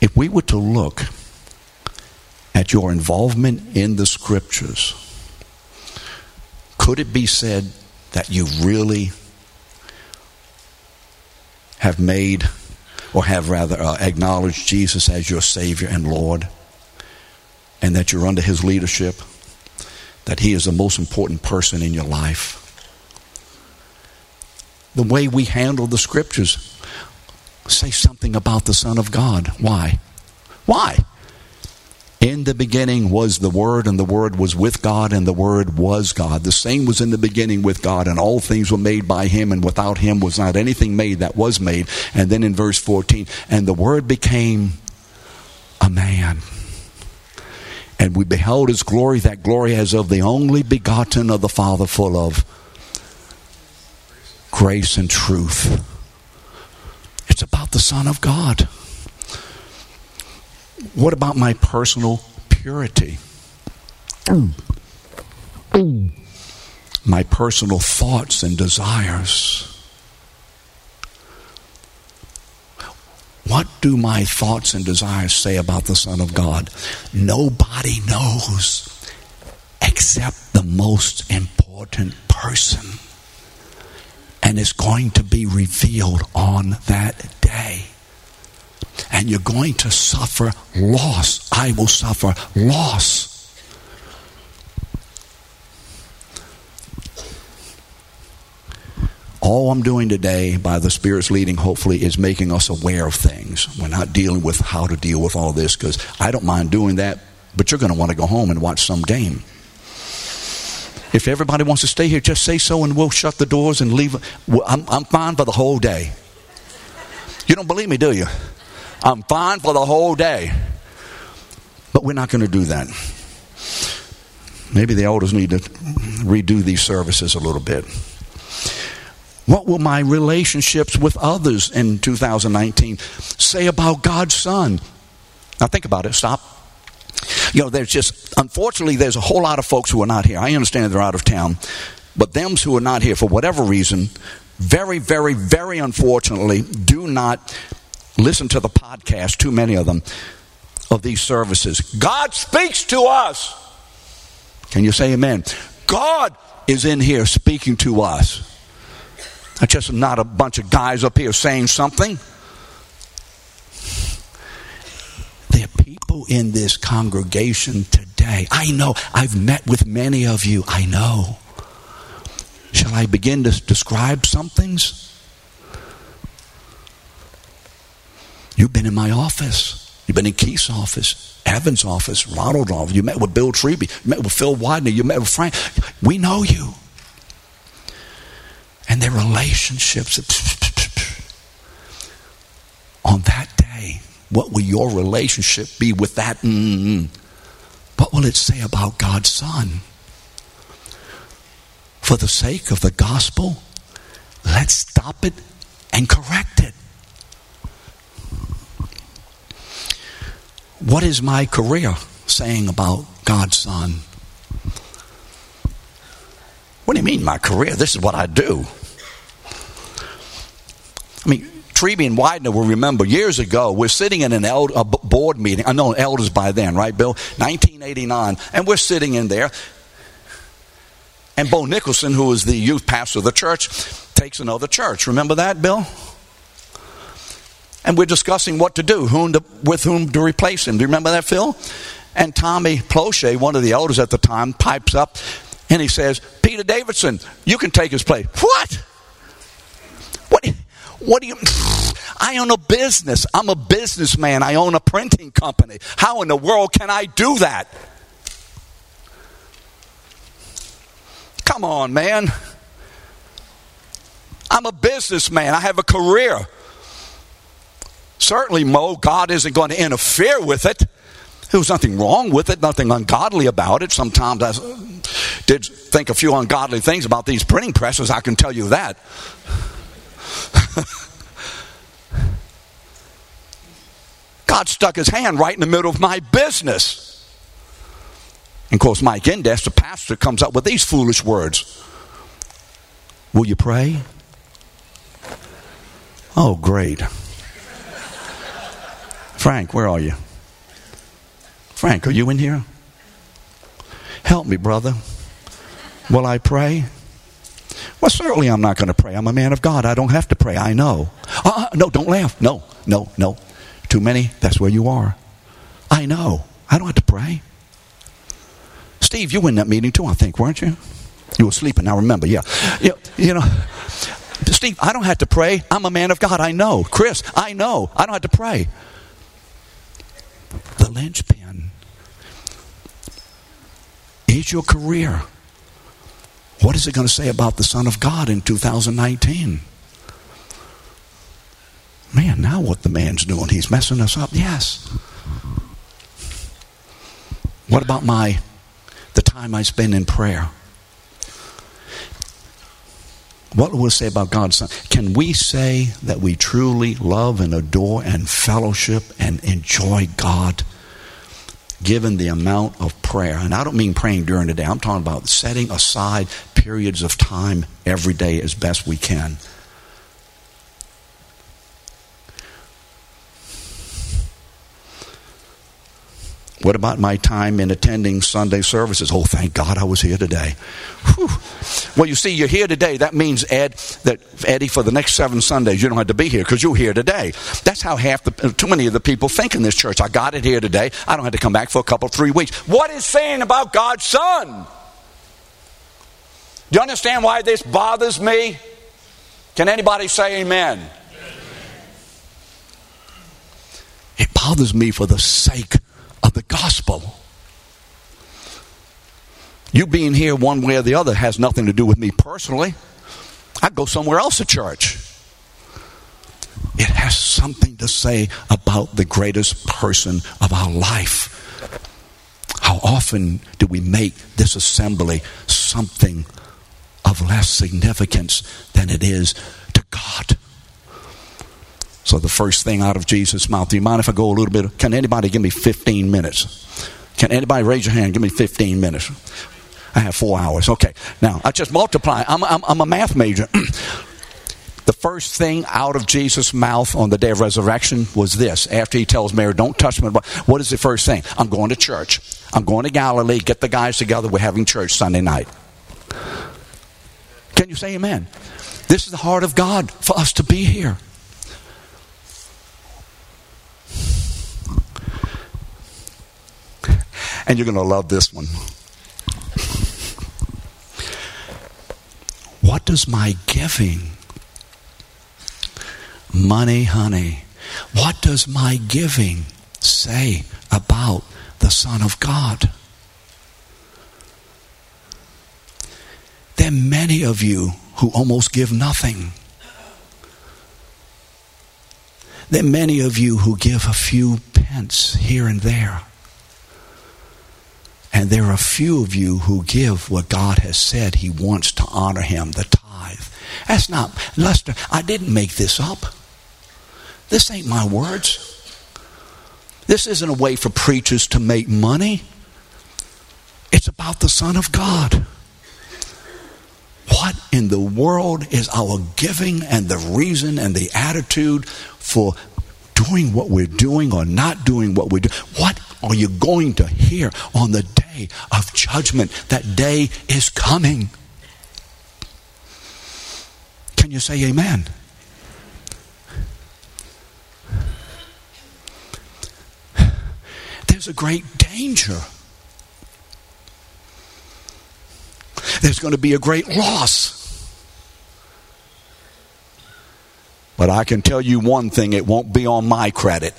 If we were to look at your involvement in the scriptures, could it be said that you really have made, or have rather acknowledged Jesus as your Savior and Lord, and that you're under his leadership, that he is the most important person in your life? The way we handle the scriptures say something about the Son of God. Why? Why? In the beginning was the Word, and the Word was with God, and the Word was God. The same was in the beginning with God, and all things were made by him, and without him was not anything made that was made. And then in verse 14, and the Word became a man, and we beheld his glory, that glory as of the only begotten of the Father, full of grace and truth. It's about the Son of God. What about my personal purity? My personal thoughts and desires. What do my thoughts and desires say about the Son of God? Nobody knows except the most important person. And it's going to be revealed on that day. And you're going to suffer loss. I will suffer loss. All I'm doing today, by the Spirit's leading, hopefully, is making us aware of things. We're not dealing with how to deal with all this, because I don't mind doing that, but you're going to want to go home and watch some game. If everybody wants to stay here, just say so, and we'll shut the doors and leave. I'm fine for the whole day. You don't believe me, do you? I'm fine for the whole day. But we're not going to do that. Maybe the elders need to redo these services a little bit. What will my relationships with others in 2019 say about God's Son? Now think about it. Stop. You know, there's just, unfortunately, there's a whole lot of folks who are not here. I understand they're out of town. But them who are not here, for whatever reason, very, very, very unfortunately, do not listen to the podcast, too many of them, of these services. God speaks to us. Can you say amen? God is in here speaking to us. That's just not a bunch of guys up here saying something. There are people in this congregation today. I know. I've met with many of you. I know. Shall I begin to describe some things? You've been in my office. You've been in Keith's office, Evan's office, Ronald's office. You met with Bill Treby. You met with Phil Widener. You met with Frank. We know you. And their relationships. On that day, what will your relationship be with that? What will it say about God's Son? For the sake of the gospel, let's stop it and correct it. What is my career saying about God's Son? What do you mean my career? This is what I do. I mean, Treby and Widener will remember years ago, we're sitting in a board meeting. I know elders by then, right, Bill? 1989. And we're sitting in there. And Bo Nicholson, who is the youth pastor of the church, takes another church. Remember that, Bill? And we're discussing what to do, with whom to replace him. Do you remember that, Phil? And Tommy Ploche, one of the elders at the time, pipes up and he says, Peter Davidson, you can take his place. What? What do you... I own a business. I'm a businessman. I own a printing company. How in the world can I do that? Come on, man. I'm a businessman. I have a career. Certainly, Mo, God isn't going to interfere with it. There was nothing wrong with it, nothing ungodly about it. Sometimes I did think a few ungodly things about these printing presses, I can tell you that. God stuck his hand right in the middle of my business. And of course, Mike Indes, the pastor, comes up with these foolish words. Will you pray? Oh, great. Frank, where are you? Frank, are you in here? Help me, brother. Will I pray? Well, certainly I'm not going to pray. I'm a man of God. I don't have to pray. I know. No, don't laugh. No. Too many. That's where you are. I know. I don't have to pray. Steve, you were in that meeting too, I think, weren't you? You were sleeping. I remember, yeah. You know, Steve, I don't have to pray. I'm a man of God. I know. Chris, I know. I don't have to pray. The linchpin is your career. What is it going to say about the Son of God in 2019? Man, now what the man's doing? He's messing us up. Yes. What about the time I spend in prayer? What will it say about God's Son? Can we say that we truly love and adore and fellowship and enjoy God? Given the amount of prayer, and I don't mean praying during the day, I'm talking about setting aside periods of time every day as best we can. What about my time in attending Sunday services? Oh, thank God I was here today. Whew. Well, you see, you're here today. That means, Eddie, for the next 7 Sundays, you don't have to be here because you're here today. That's how too many of the people think in this church. I got it here today. I don't have to come back for a couple, 3 weeks. What is saying about God's Son? Do you understand why this bothers me? Can anybody say amen? It bothers me for the sake of the gospel. You being here one way or the other has nothing to do with me personally. I'd go somewhere else to church. It has something to say about the greatest person of our life. How often do we make this assembly something of less significance than it is to God? So the first thing out of Jesus' mouth, do you mind if I go a little bit? Can anybody give me 15 minutes? Can anybody raise your hand? Give me 15 minutes. I have 4 hours. Okay. Now, I just multiply. I'm a math major. The first thing out of Jesus' mouth on the day of resurrection was this. After he tells Mary, don't touch me. What is the first thing? I'm going to church. I'm going to Galilee. Get the guys together. We're having church Sunday night. Can you say amen? This is the heart of God for us to be here. And you're going to love this one. What does my giving, money, honey, What does my giving say about the Son of God? There are many of you who almost give nothing. There are many of you who give a few pence here and there. And there are a few of you who give what God has said He wants to honor Him, the tithe. That's not, Lester, I didn't make this up. This ain't my words. This isn't a way for preachers to make money. It's about the Son of God. What in the world is our giving and the reason and the attitude for doing what we're doing or not doing what we do? What are you going to hear on the day of judgment? That day is coming. Can you say amen? There's a great danger. There's going to be a great loss. But I can tell you one thing, it won't be on my credit.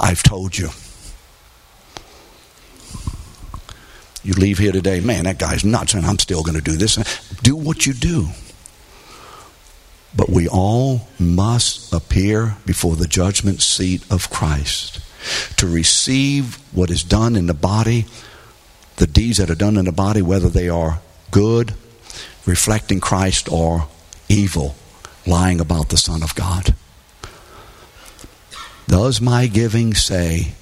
I've told you. You leave here today, man, that guy's nuts, and I'm still going to do this. Do what you do. But we all must appear before the judgment seat of Christ to receive what is done in the body, the deeds that are done in the body, whether they are good, reflecting Christ, or evil, lying about the Son of God. Does my giving say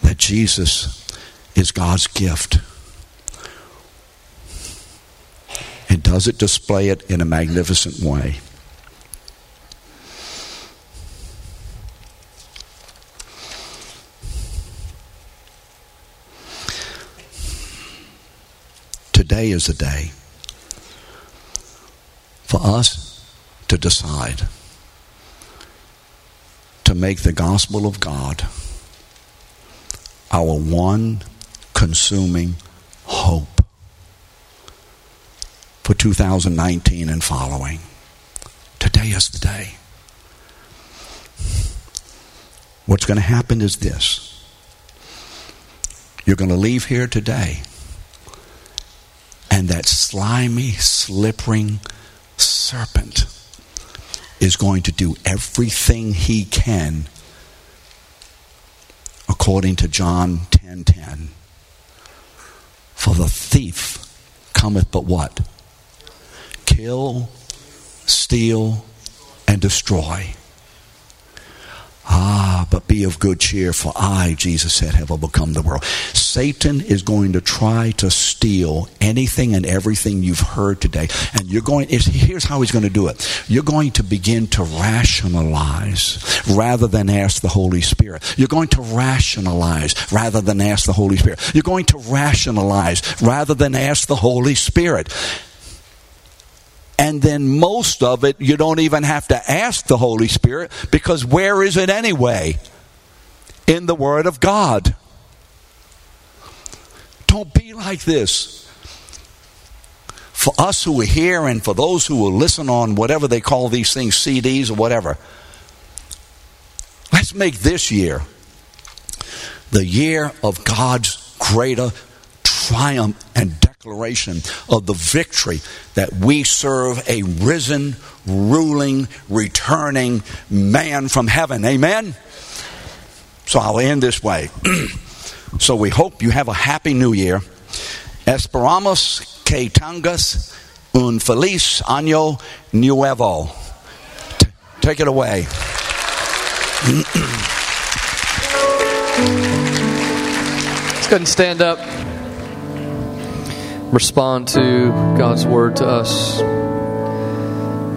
that Jesus is God's gift? And does it display it in a magnificent way? Today is the day for us to decide to make the gospel of God our one consuming hope for 2019 and following. Today is the day. What's going to happen is this. You're going to leave here today, and that slimy, slippering serpent is going to do everything he can, according to John 10:10. For the thief cometh but what? Kill, steal, and destroy. Ah, but be of good cheer, for I, Jesus said, have overcome the world. Satan is going to try to steal anything and everything you've heard today. And here's how he's going to do it. You're going to begin to rationalize rather than ask the Holy Spirit. You're going to rationalize rather than ask the Holy Spirit. You're going to rationalize rather than ask the Holy Spirit. And then most of it, you don't even have to ask the Holy Spirit, because where is it anyway? In the Word of God. Don't be like this. For us who are here and for those who will listen on whatever they call these things, CDs or whatever, let's make this year the year of God's greater triumph and declaration of the victory that we serve a risen, ruling, returning man from heaven. Amen? So I'll end this way. So we hope you have a happy new year. Esperamos que tengas un feliz año nuevo. Take it away. Let's go ahead and stand up. Respond to God's word to us,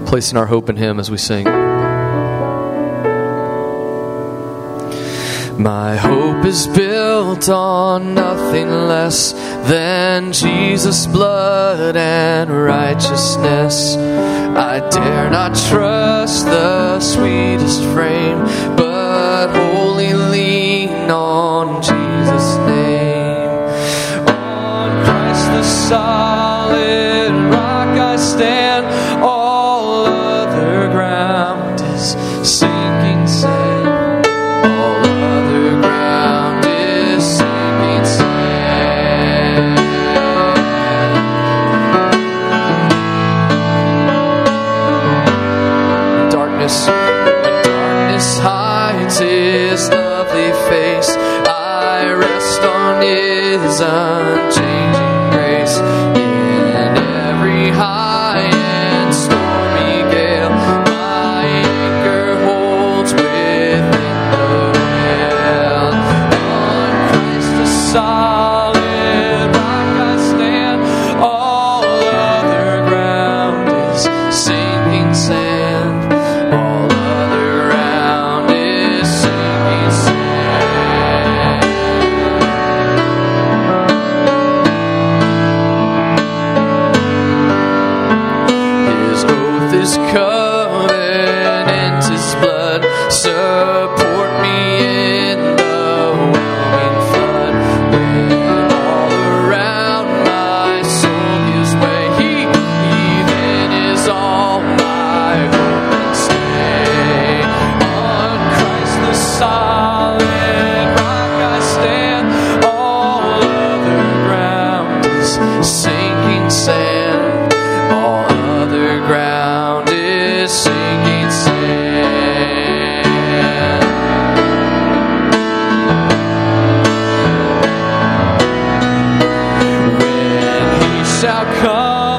placing our hope in Him as we sing. My hope is built on nothing less than Jesus' blood and righteousness. I dare not trust the sweetest frame, but wholly lean on Jesus' name. The solid rock I stand, all other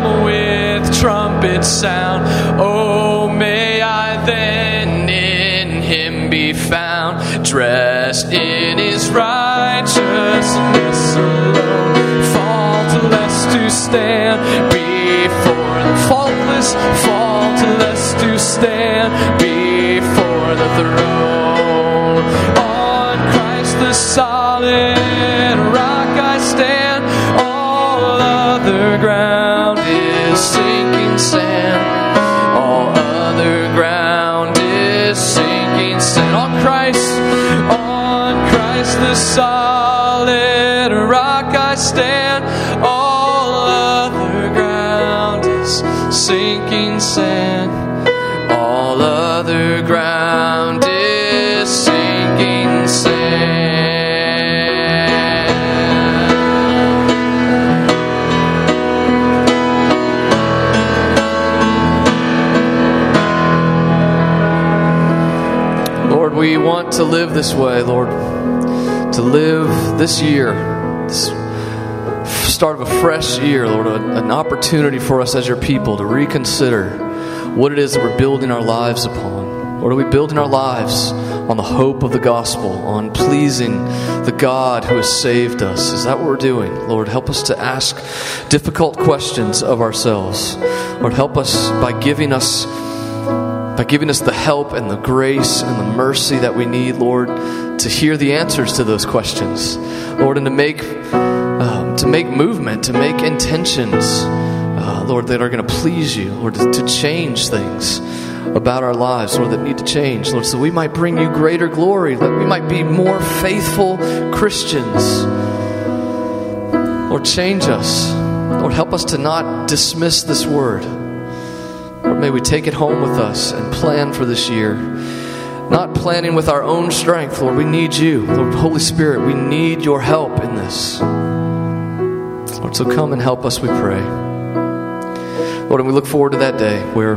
come with trumpet sound. Oh, may I then in him be found, dressed in his righteousness alone, faultless to stand before the faultless, faultless to stand before the throne. On Christ the solid rock I stand, all other ground is sinking sand. All other ground is sinking sand. On Christ the solid rock I stand, all other ground is sinking sand. All other ground is sinking sand. We want to live this way, Lord, to live this year, this start of a fresh year, Lord, an opportunity for us as your people to reconsider what it is that we're building our lives upon. Lord, are we building our lives on the hope of the gospel, on pleasing the God who has saved us? Is that what we're doing? Lord, help us to ask difficult questions of ourselves. Lord, help us by giving us the help and the grace and the mercy that we need, Lord, to hear the answers to those questions, Lord, and to make movement, to make intentions, Lord, that are going to please you, Lord, to change things about our lives, Lord, that need to change, Lord, so we might bring you greater glory, that we might be more faithful Christians. Lord, change us. Lord, help us to not dismiss this word. Lord, may we take it home with us and plan for this year. Not planning with our own strength, Lord. We need you. Lord, Holy Spirit, we need your help in this. Lord, so come and help us, we pray. Lord, and we look forward to that day where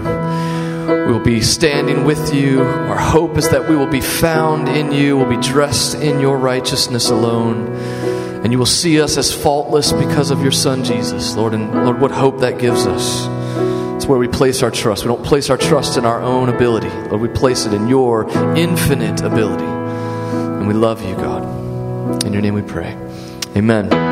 we will be standing with you. Our hope is that we will be found in you. We'll be dressed in your righteousness alone. And you will see us as faultless because of your Son, Jesus. Lord, and Lord, what hope that gives us. It's where we place our trust. We don't place our trust in our own ability, Lord. We place it in your infinite ability. And we love you, God. In your name we pray. Amen.